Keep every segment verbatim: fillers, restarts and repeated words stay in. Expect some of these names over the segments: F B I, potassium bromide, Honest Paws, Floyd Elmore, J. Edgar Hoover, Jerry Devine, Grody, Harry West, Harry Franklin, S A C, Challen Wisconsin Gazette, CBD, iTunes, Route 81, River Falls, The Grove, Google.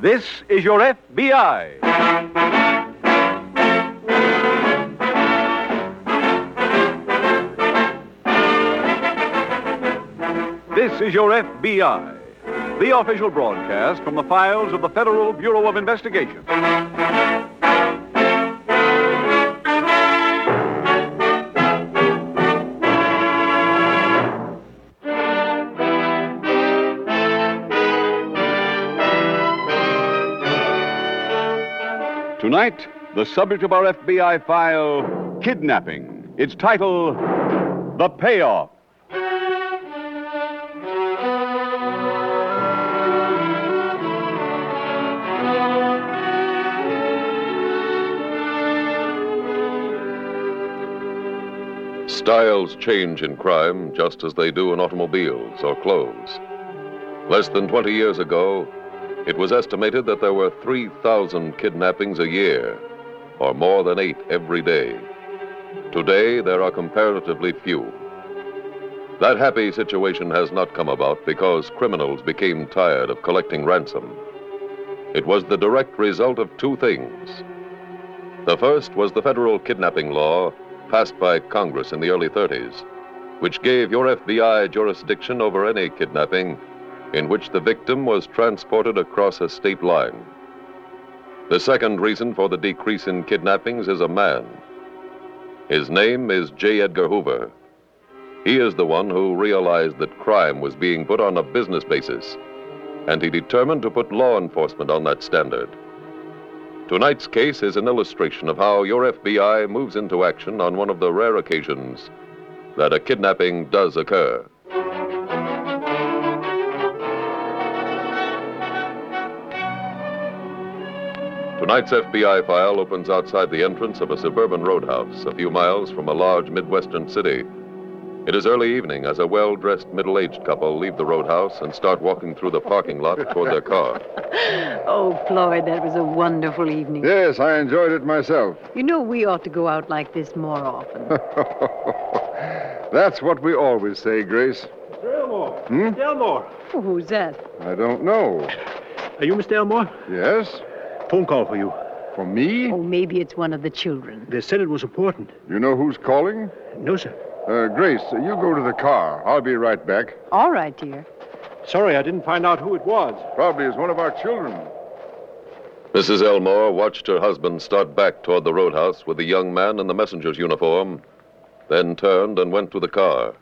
This is your F B I. This is your F B I, the official broadcast from the files of the Federal Bureau of Investigation. Tonight, the subject of our F B I file, kidnapping. Its title, The Payoff. Styles change in crime just as they do in automobiles or clothes. Less than twenty years ago, it was estimated that there were three thousand kidnappings a year, or more than eight every day. Today, there are comparatively few. That happy situation has not come about because criminals became tired of collecting ransom. It was the direct result of two things. The first was the federal kidnapping law passed by Congress in the early thirties, which gave your F B I jurisdiction over any kidnapping in which the victim was transported across a state line. The second reason for the decrease in kidnappings is a man. His name is J. Edgar Hoover. He is the one who realized that crime was being put on a business basis, and he determined to put law enforcement on that standard. Tonight's case is an illustration of how your F B I moves into action on one of the rare occasions that a kidnapping does occur. Tonight's F B I file opens outside the entrance of a suburban roadhouse a few miles from a large Midwestern city. It is early evening as a well-dressed middle-aged couple leave the roadhouse and start walking through the parking lot toward their car. Oh, Floyd, that was a wonderful evening. Yes, I enjoyed it myself. You know, we ought to go out like this more often. That's what we always say, Grace. Mister Elmore. Hmm? Elmore. Oh, who's that? I don't know. Are you Mister Elmore? Yes. Phone call for you. For me? Oh, maybe it's one of the children. They said it was important. You know who's calling? No, sir. Uh, Grace, you go to the car. I'll be right back. All right, dear. Sorry, I didn't find out who it was. Probably is one of our children. Missus Elmore watched her husband start back toward the roadhouse with the young man in the messenger's uniform, then turned and went to the car.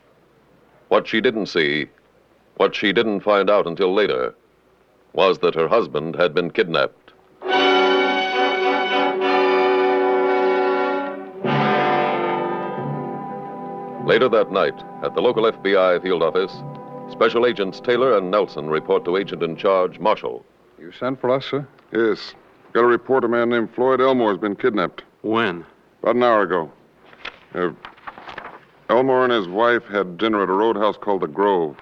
What she didn't see, what she didn't find out until later, was that her husband had been kidnapped. Later that night, at the local F B I field office, Special Agents Taylor and Nelson report to Agent in Charge Marshall. You sent for us, sir? Yes. Got a report a man named Floyd Elmore has been kidnapped. When? About an hour ago. Uh, Elmore and his wife had dinner at a roadhouse called The Grove.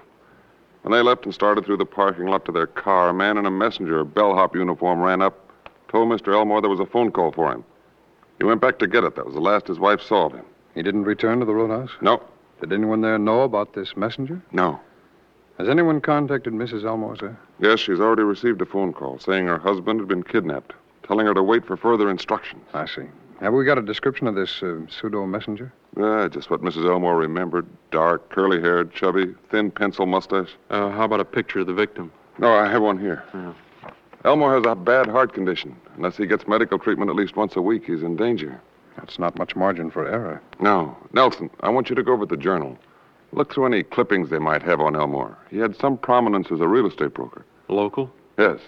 When they left and started through the parking lot to their car, a man in a messenger bellhop uniform ran up, told Mister Elmore there was a phone call for him. He went back to get it. That was the last his wife saw of him. He didn't return to the roadhouse? No. Did anyone there know about this messenger? No. Has anyone contacted Missus Elmore, sir? Yes, she's already received a phone call saying her husband had been kidnapped, telling her to wait for further instructions. I see. Have we got a description of this uh, pseudo-messenger? Uh, just what Missus Elmore remembered. Dark, curly-haired, chubby, thin pencil mustache. Uh, how about a picture of the victim? No, I have one here. Yeah. Elmore has a bad heart condition. Unless he gets medical treatment at least once a week, he's in danger. That's not much margin for error. No. Nelson, I want you to go over the journal. Look through any clippings they might have on Elmore. He had some prominence as a real estate broker. Local? Yes.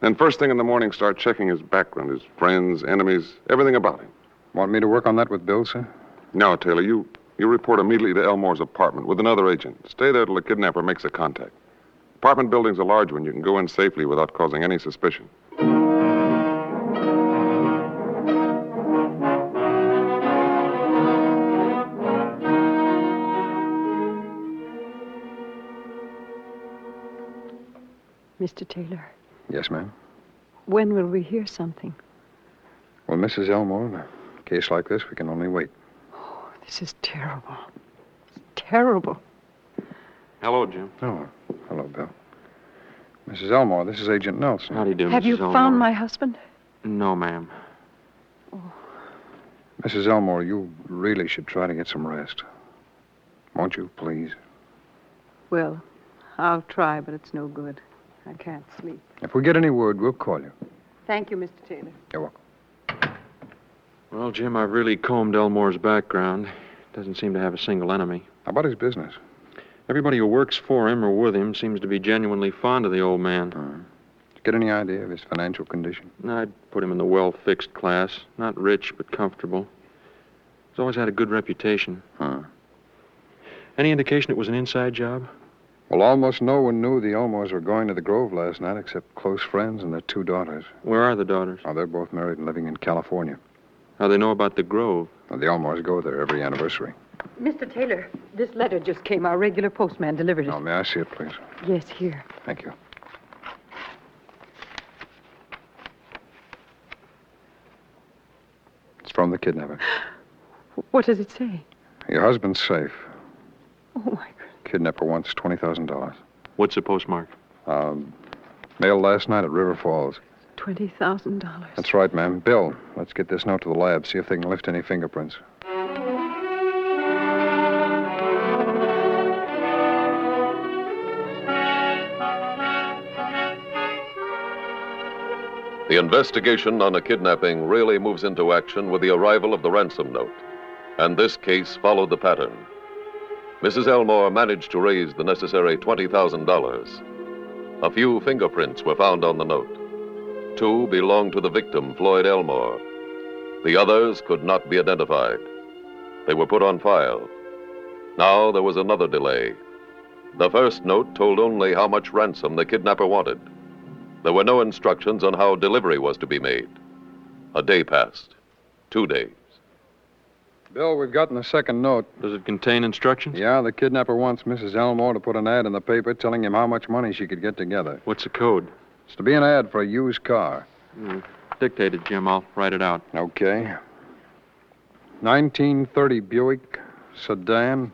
Then first thing in the morning, start checking his background, his friends, enemies, everything about him. Want me to work on that with Bill, sir? No, Taylor. You, you report immediately to Elmore's apartment with another agent. Stay there till the kidnapper makes a contact. Apartment building's a large one. You can go in safely without causing any suspicion. Mister Taylor. Yes, ma'am? When will we hear something? Well, Missus Elmore, in a case like this, we can only wait. Oh, this is terrible. It's terrible. Hello, Jim. Oh, hello, Bill. Missus Elmore, this is Agent Nelson. How do you do, Missus Elmore? Have you found my husband? No, ma'am. Oh. Missus Elmore, you really should try to get some rest. Won't you, please? Well, I'll try, but it's no good. I can't sleep. If we get any word, we'll call you. Thank you, Mister Taylor. You're welcome. Well, Jim, I've really combed Elmore's background. Doesn't seem to have a single enemy. How about his business? Everybody who works for him or with him seems to be genuinely fond of the old man. Mm. Did you get any idea of his financial condition? I'd put him in the well-fixed class. Not rich, but comfortable. He's always had a good reputation. Huh. Any indication it was an inside job? Well, almost no one knew the Elmores were going to the Grove last night except close friends and their two daughters. Where are the daughters? Oh, they're both married and living in California. How do they know about the Grove? Well, the Elmores go there every anniversary. Mister Taylor, this letter just came. Our regular postman delivered it. Oh, may I see it, please? Yes, here. Thank you. It's from the kidnapper. What does it say? Your husband's safe. Oh, my God. Kidnapper wants twenty thousand dollars. What's the postmark? Um, mailed last night at River Falls. twenty thousand dollars. That's right, ma'am. Bill, let's get this note to the lab, see if they can lift any fingerprints. The investigation on a kidnapping really moves into action with the arrival of the ransom note, and this case followed the pattern. Missus Elmore managed to raise the necessary twenty thousand dollars. A few fingerprints were found on the note. Two belonged to the victim, Floyd Elmore. The others could not be identified. They were put on file. Now there was another delay. The first note told only how much ransom the kidnapper wanted. There were no instructions on how delivery was to be made. A day passed. Two days. Bill, we've gotten the second note. Does it contain instructions? Yeah, the kidnapper wants Missus Elmore to put an ad in the paper telling him how much money she could get together. What's the code? It's to be an ad for a used car. Mm. Dictated, Jim. I'll write it out. Okay. nineteen thirty Buick sedan.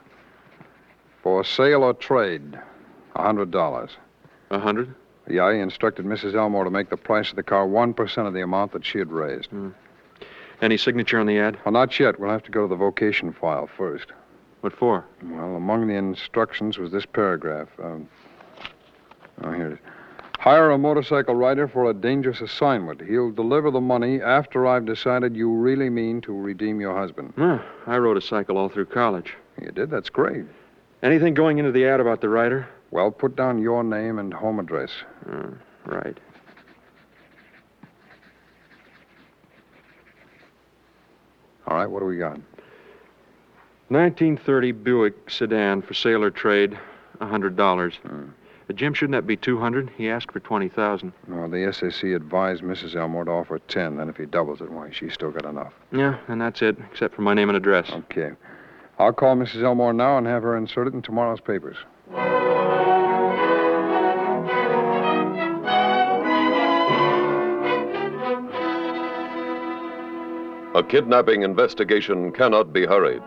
For sale or trade, one hundred dollars. A hundred? Yeah, he instructed Missus Elmore to make the price of the car one percent of the amount that she had raised. Mm. Any signature on the ad? Well, not yet. We'll have to go to the vocation file first. What for? Well, among the instructions was this paragraph. Um, oh, here it is. Hire a motorcycle rider for a dangerous assignment. He'll deliver the money after I've decided you really mean to redeem your husband. Mm, I rode a cycle all through college. You did? That's great. Anything going into the ad about the rider? Well, put down your name and home address. Mm, right. All right, what do we got? nineteen thirty Buick sedan for sale or trade, one hundred dollars. Mm. Jim, shouldn't that be two hundred? He asked for twenty thousand. No, the S A C advised Missus Elmore to offer ten. Then if he doubles it, why, she's still got enough. Yeah, and that's it, except for my name and address. Okay. I'll call Missus Elmore now and have her insert it in tomorrow's papers. A kidnapping investigation cannot be hurried,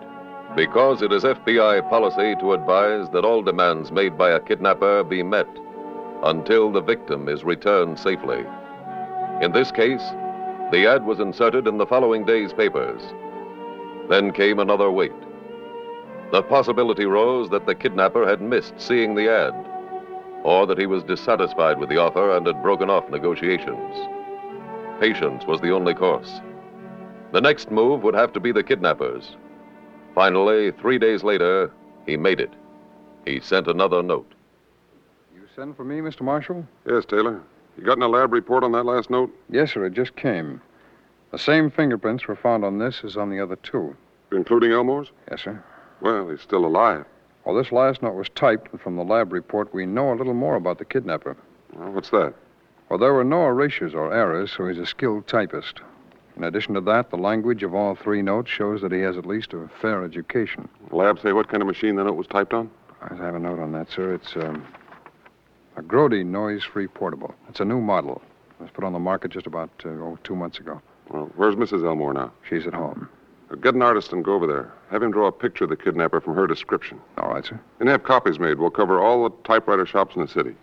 because it is F B I policy to advise that all demands made by a kidnapper be met until the victim is returned safely. In this case, the ad was inserted in the following day's papers. Then came another wait. The possibility rose that the kidnapper had missed seeing the ad, or that he was dissatisfied with the offer and had broken off negotiations. Patience was the only course. The next move would have to be the kidnapper's. Finally, three days later, he made it. He sent another note. You send for me, Mister Marshall? Yes, Taylor. You got a lab report on that last note? Yes, sir. It just came. The same fingerprints were found on this as on the other two. Including Elmore's? Yes, sir. Well, he's still alive. Well, this last note was typed, and from the lab report, we know a little more about the kidnapper. Well, what's that? Well, there were no erasures or errors, so he's a skilled typist. In addition to that, the language of all three notes shows that he has at least a fair education. Lab say what kind of machine the note was typed on? I have a note on that, sir. It's um, a Grody noise-free portable. It's a new model. It was put on the market just about uh, oh, two months ago. Well, where's Missus Elmore now? She's at home. Now, get an artist and go over there. Have him draw a picture of the kidnapper from her description. All right, sir. And have copies made. We'll cover all the typewriter shops in the city.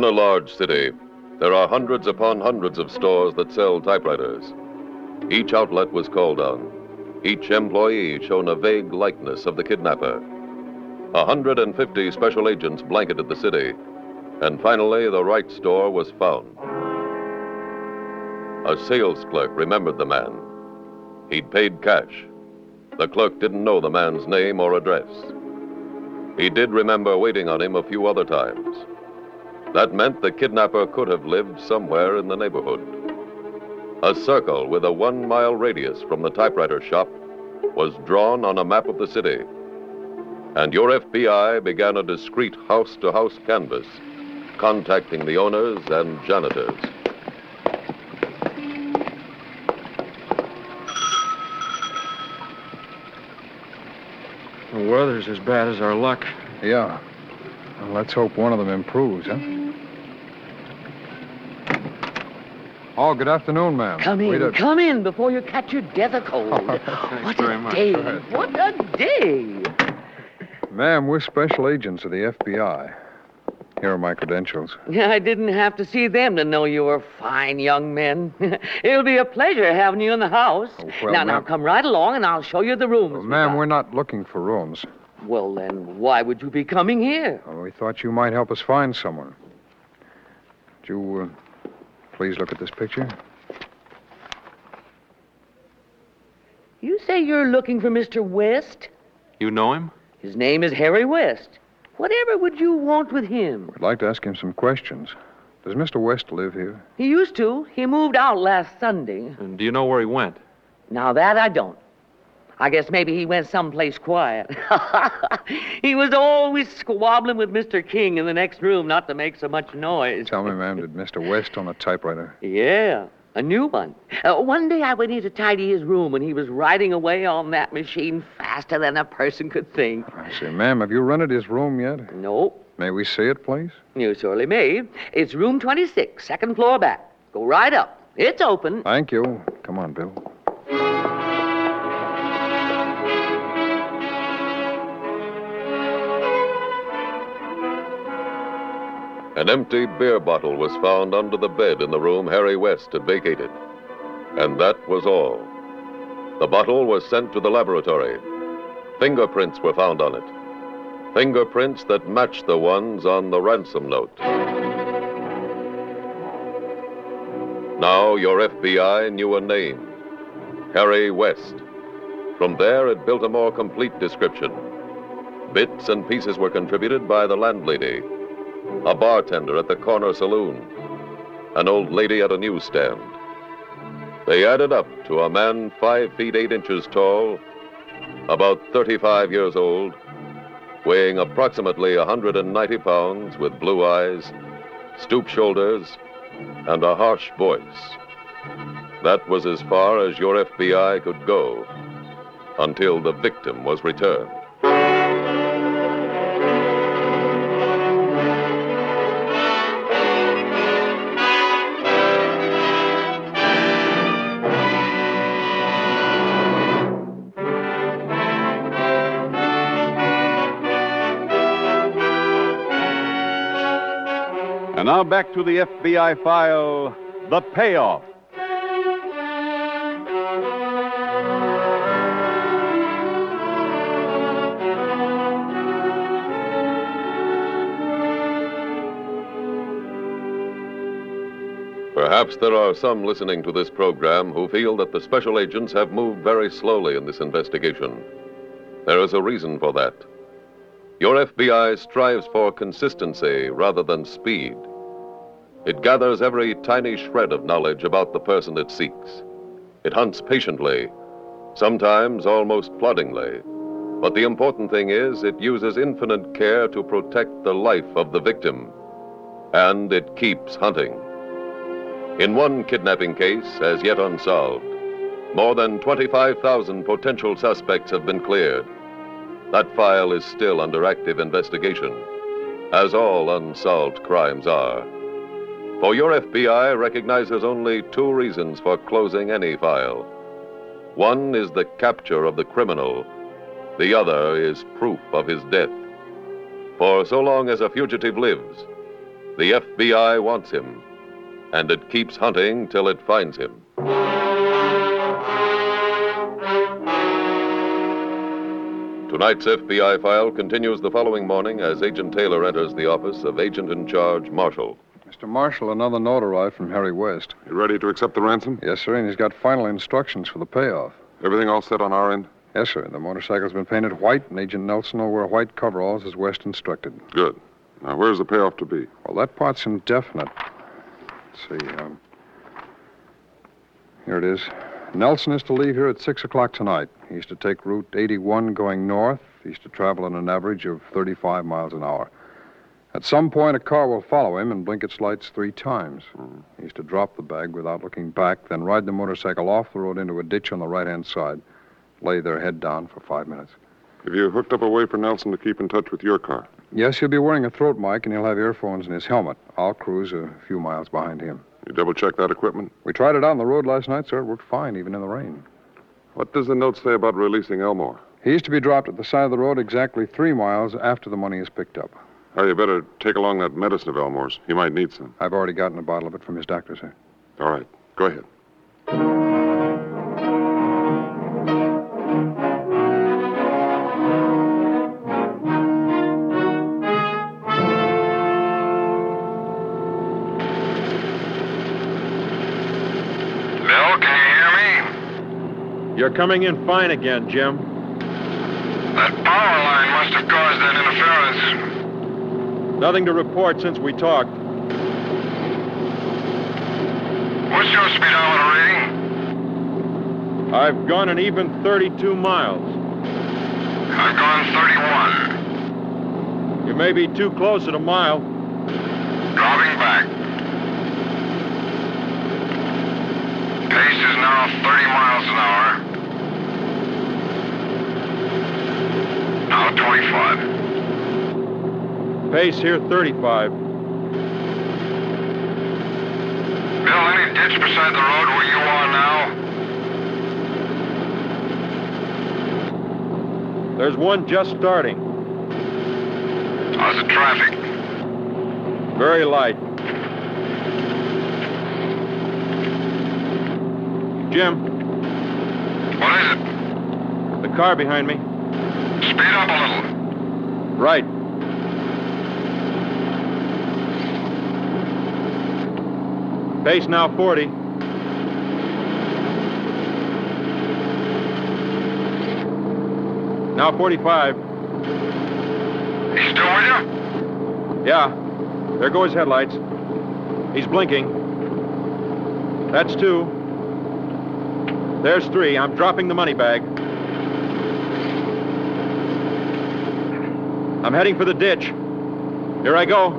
In a large city, there are hundreds upon hundreds of stores that sell typewriters. Each outlet was called on. Each employee shown a vague likeness of the kidnapper. one hundred fifty special agents blanketed the city, and finally the right store was found. A sales clerk remembered the man. He'd paid cash. The clerk didn't know the man's name or address. He did remember waiting on him a few other times. That meant the kidnapper could have lived somewhere in the neighborhood. A circle with a one-mile radius from the typewriter shop was drawn on a map of the city, and your F B I began a discreet house-to-house canvass, contacting the owners and janitors. The weather's as bad as our luck. Yeah. Well, let's hope one of them improves, huh? Oh, good afternoon, ma'am. Come in, Wait come a... in before you catch your death of cold. Thanks what very a much. day, right. what a day. Ma'am, we're special agents of the F B I. Here are my credentials. I didn't have to see them to know you were fine young men. It'll be a pleasure having you in the house. Oh, well, now, now, come right along and I'll show you the rooms. Well, ma'am, we're not looking for rooms. Well, then, why would you be coming here? Well, we thought you might help us find someone. Would you uh, please look at this picture? You say you're looking for Mister West? You know him? His name is Harry West. Whatever would you want with him? We'd like to ask him some questions. Does Mister West live here? He used to. He moved out last Sunday. And do you know where he went? Now, that I don't. I guess maybe he went someplace quiet. He was always squabbling with Mister King in the next room not to make so much noise. Tell me, ma'am, did Mister West own a typewriter? Yeah, a new one. Uh, one day I went in to tidy his room and he was riding away on that machine faster than a person could think. I see. Ma'am, have you rented his room yet? No. May we see it, please? You surely may. It's room twenty-six, second floor back. Go right up. It's open. Thank you. Come on, Bill. An empty beer bottle was found under the bed in the room Harry West had vacated. And that was all. The bottle was sent to the laboratory. Fingerprints were found on it. Fingerprints that matched the ones on the ransom note. Now your F B I knew a name. Harry West. From there it built a more complete description. Bits and pieces were contributed by the landlady, a bartender at the corner saloon, an old lady at a newsstand. They added up to a man five feet eight inches tall, about thirty-five years old, weighing approximately one hundred ninety pounds, with blue eyes, stooped shoulders, and a harsh voice. That was as far as your F B I could go until the victim was returned. And now back to the F B I file, The Payoff. Perhaps there are some listening to this program who feel that the special agents have moved very slowly in this investigation. There is a reason for that. Your F B I strives for consistency rather than speed. It gathers every tiny shred of knowledge about the person it seeks. It hunts patiently, sometimes almost ploddingly. But the important thing is it uses infinite care to protect the life of the victim. And it keeps hunting. In one kidnapping case, as yet unsolved, more than twenty-five thousand potential suspects have been cleared. That file is still under active investigation, as all unsolved crimes are. For your F B I recognizes only two reasons for closing any file. One is the capture of the criminal. The other is proof of his death. For so long as a fugitive lives, The F B I wants him, and it keeps hunting till it finds him. Tonight's F B I file continues the following morning as Agent Taylor enters the office of Agent in Charge Marshall. Mister Marshall, another note arrived from Harry West. You ready to accept the ransom? Yes, sir, and he's got final instructions for the payoff. Everything all set on our end? Yes, sir. The motorcycle's been painted white, and Agent Nelson will wear white coveralls as West instructed. Good. Now, where's the payoff to be? Well, that part's indefinite. Let's see. Um, here it is. Nelson is to leave here at six o'clock tonight. He's to take Route eighty-one going north. He's to travel at an average of thirty-five miles an hour. At some point, a car will follow him and blink its lights three times. Mm. He's to drop the bag without looking back, then ride the motorcycle off the road into a ditch on the right-hand side. Lay their head down for five minutes. Have you hooked up a way for Nelson to keep in touch with your car? Yes, he'll be wearing a throat mic, and he'll have earphones in his helmet. I'll cruise a few miles behind him. You double-check that equipment? We tried it on the road last night, sir. It worked fine, even in the rain. What does the note say about releasing Elmore? He's to be dropped at the side of the road exactly three miles after the money is picked up. Oh, you better take along that medicine of Elmore's. He might need some. I've already gotten a bottle of it from his doctor, sir. All right. Go ahead. You're coming in fine again, Jim. That power line must have caused that interference. Nothing to report since we talked. What's your speedometer reading? I've gone an even thirty-two miles. I've gone thirty-one. You may be too close at a mile. Dropping back. Pace is now thirty miles an hour. twenty-five. Pace here, thirty-five. Bill, any ditch beside the road where you are now? There's one just starting. How's the traffic? Very light. Jim. What is it? The car behind me. Speed up a little. Right. Pace now forty. Now forty-five. He's still with you? Yeah. There go his headlights. He's blinking. That's two. There's three. I'm dropping the money bag. I'm heading for the ditch. Here I go.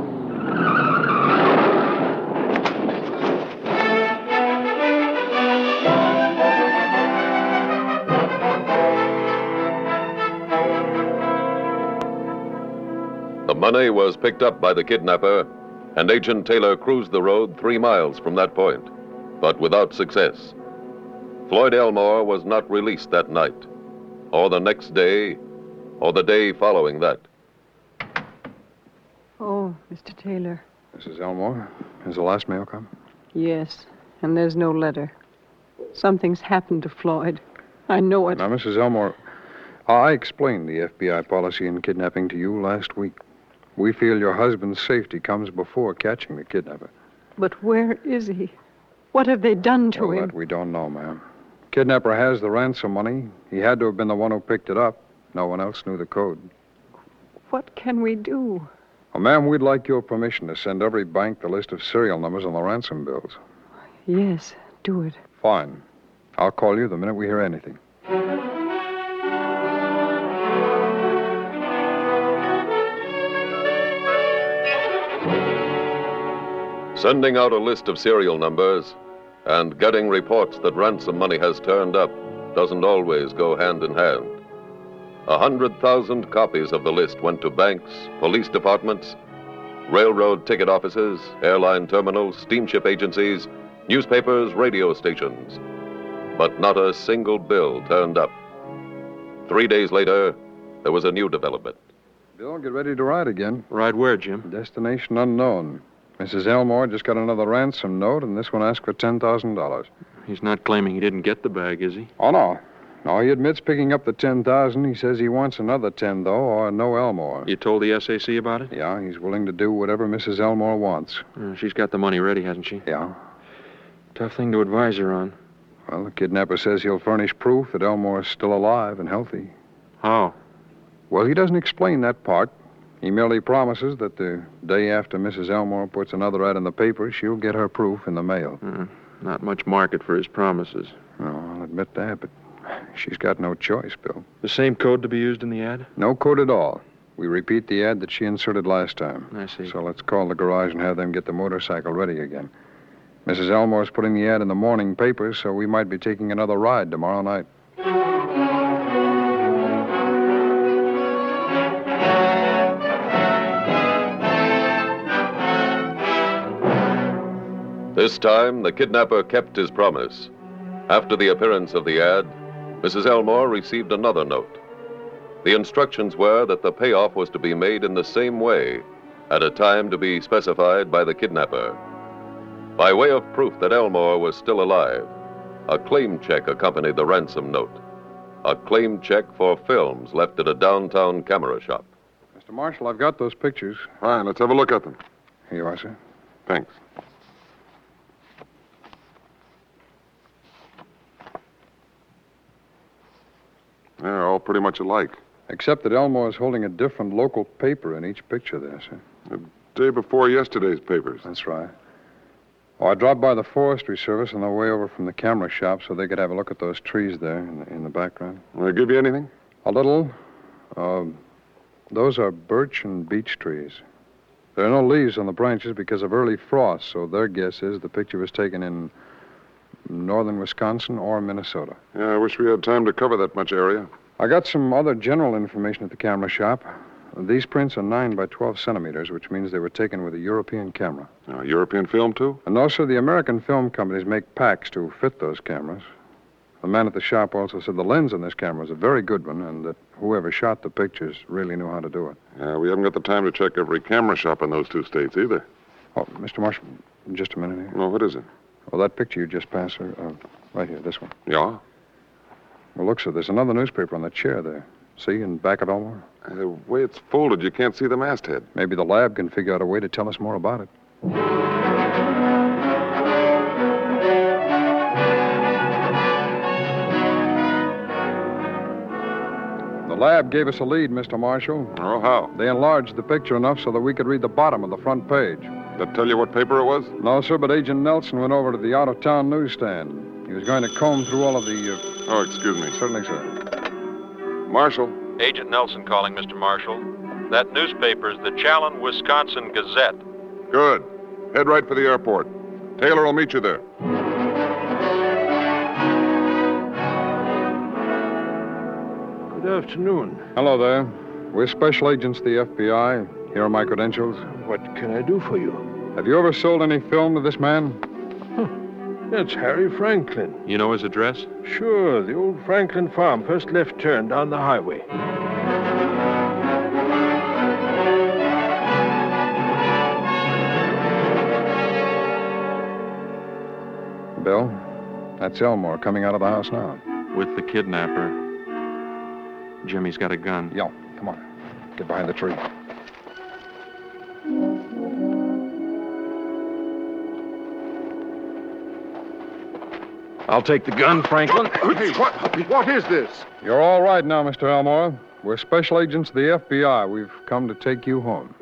The money was picked up by the kidnapper, and Agent Taylor cruised the road three miles from that point, but without success. Floyd Elmore was not released that night, or the next day, or the day following that. Oh, Mister Taylor. Missus Elmore, has the last mail come? Yes, and there's no letter. Something's happened to Floyd. I know it. Now, Missus Elmore, I explained the F B I policy in kidnapping to you last week. We feel your husband's safety comes before catching the kidnapper. But where is he? What have they done to well, him? That we don't know, ma'am. Kidnapper has the ransom money. He had to have been the one who picked it up. No one else knew the code. What can we do? Well, ma'am, we'd like your permission to send every bank the list of serial numbers on the ransom bills. Yes, do it. Fine. I'll call you the minute we hear anything. Sending out a list of serial numbers and getting reports that ransom money has turned up doesn't always go hand in hand. A hundred thousand copies of the list went to banks, police departments, railroad ticket offices, airline terminals, steamship agencies, newspapers, radio stations. But not a single bill turned up. Three days later, there was a new development. Bill, get ready to ride again. Ride where, Jim? Destination unknown. Missus Elmore just got another ransom note, and this one asked for ten thousand dollars. He's not claiming he didn't get the bag, is he? Oh, no. No, he admits picking up the ten thousand dollars. He says he wants another ten, though, or no Elmore. You told the S A C about it? Yeah, he's willing to do whatever Missus Elmore wants. Uh, she's got the money ready, hasn't she? Yeah. Tough thing to advise her on. Well, the kidnapper says he'll furnish proof that Elmore's still alive and healthy. How? Well, he doesn't explain that part. He merely promises that the day after Missus Elmore puts another ad in the paper, she'll get her proof in the mail. Mm, not much market for his promises. No, I'll admit that, but she's got no choice, Bill. The same code to be used in the ad? No code at all. We repeat the ad that she inserted last time. I see. So let's call the garage and have them get the motorcycle ready again. Missus Elmore's putting the ad in the morning papers, so we might be taking another ride tomorrow night. This time, the kidnapper kept his promise. After the appearance of the ad, Missus Elmore received another note. The instructions were that the payoff was to be made in the same way, at a time to be specified by the kidnapper. By way of proof that Elmore was still alive, a claim check accompanied the ransom note. A claim check for films left at a downtown camera shop. Mister Marshall, I've got those pictures. Fine, let's have a look at them. Here you are, sir. Thanks. They're all pretty much alike. Except that Elmore's holding a different local paper in each picture there, sir. The day before yesterday's papers. That's right. Oh, I dropped by the Forestry Service on the way over from the camera shop so they could have a look at those trees there in the, in the background. Will they give you anything? A little. Uh, those are birch and beech trees. There are no leaves on the branches because of early frost, so their guess is the picture was taken in northern Wisconsin or Minnesota. Yeah, I wish we had time to cover that much area. I got some other general information at the camera shop. These prints are nine by twelve centimeters, which means they were taken with a European camera. Uh, European film, too? And no, sir, the American film companies make packs to fit those cameras. The man at the shop also said the lens on this camera is a very good one and that whoever shot the pictures really knew how to do it. Yeah, we haven't got the time to check every camera shop in those two states, either. Oh, Mister Marshall, just a minute here. No, what is it? Well, that picture you just passed, sir, uh, right here, this one. Yeah? Well, look, sir, there's another newspaper on the chair there. See, and back at Elmore. Uh, the way it's folded, you can't see the masthead. Maybe the lab can figure out a way to tell us more about it. The lab gave us a lead, Mister Marshall. Oh, how? They enlarged the picture enough so that we could read the bottom of the front page. Did that tell you what paper it was? No, sir, but Agent Nelson went over to the out-of-town newsstand. He was going to comb through all of the... Uh... Oh, excuse me. Certainly, sir. Marshal. Agent Nelson calling, Mister Marshall. That newspaper's the Challen Wisconsin Gazette. Good. Head right for the airport. Taylor will meet you there. Good afternoon. Hello there. We're special agents of the F B I. Here are my credentials. What can I do for you? Have you ever sold any film to this man? That's Harry Franklin. You know his address? Sure, the old Franklin farm, first left turn down the highway. Bill, that's Elmore coming out of the house now. With the kidnapper. Jimmy's got a gun. Yo, come on. Get behind the tree. I'll take the gun, Franklin. What, what is this? You're all right now, Mister Elmore. We're special agents of the F B I. We've come to take you home.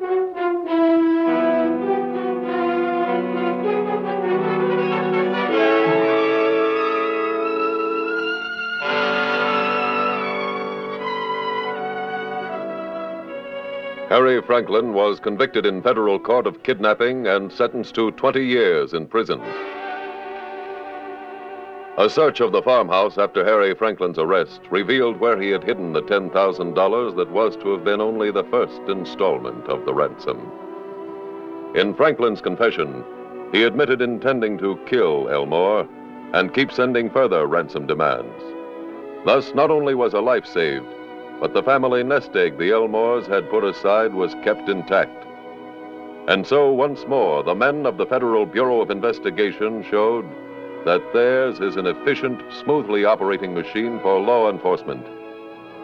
Harry Franklin was convicted in federal court of kidnapping and sentenced to twenty years in prison. A search of the farmhouse after Harry Franklin's arrest revealed where he had hidden the ten thousand dollars that was to have been only the first installment of the ransom. In Franklin's confession, he admitted intending to kill Elmore and keep sending further ransom demands. Thus, not only was a life saved, but the family nest egg the Elmores had put aside was kept intact. And so once more, the men of the Federal Bureau of Investigation showed that theirs is an efficient, smoothly operating machine for law enforcement,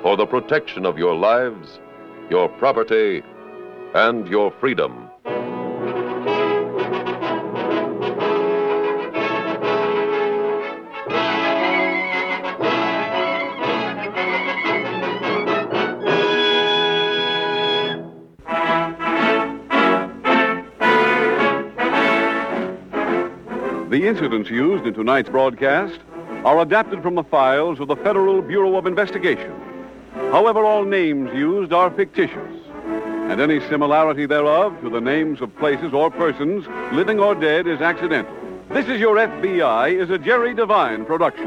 for the protection of your lives, your property, and your freedom. The incidents used in tonight's broadcast are adapted from the files of the Federal Bureau of Investigation. However, all names used are fictitious, and any similarity thereof to the names of places or persons, living or dead, is accidental. This Is Your F B I is a Jerry Devine production.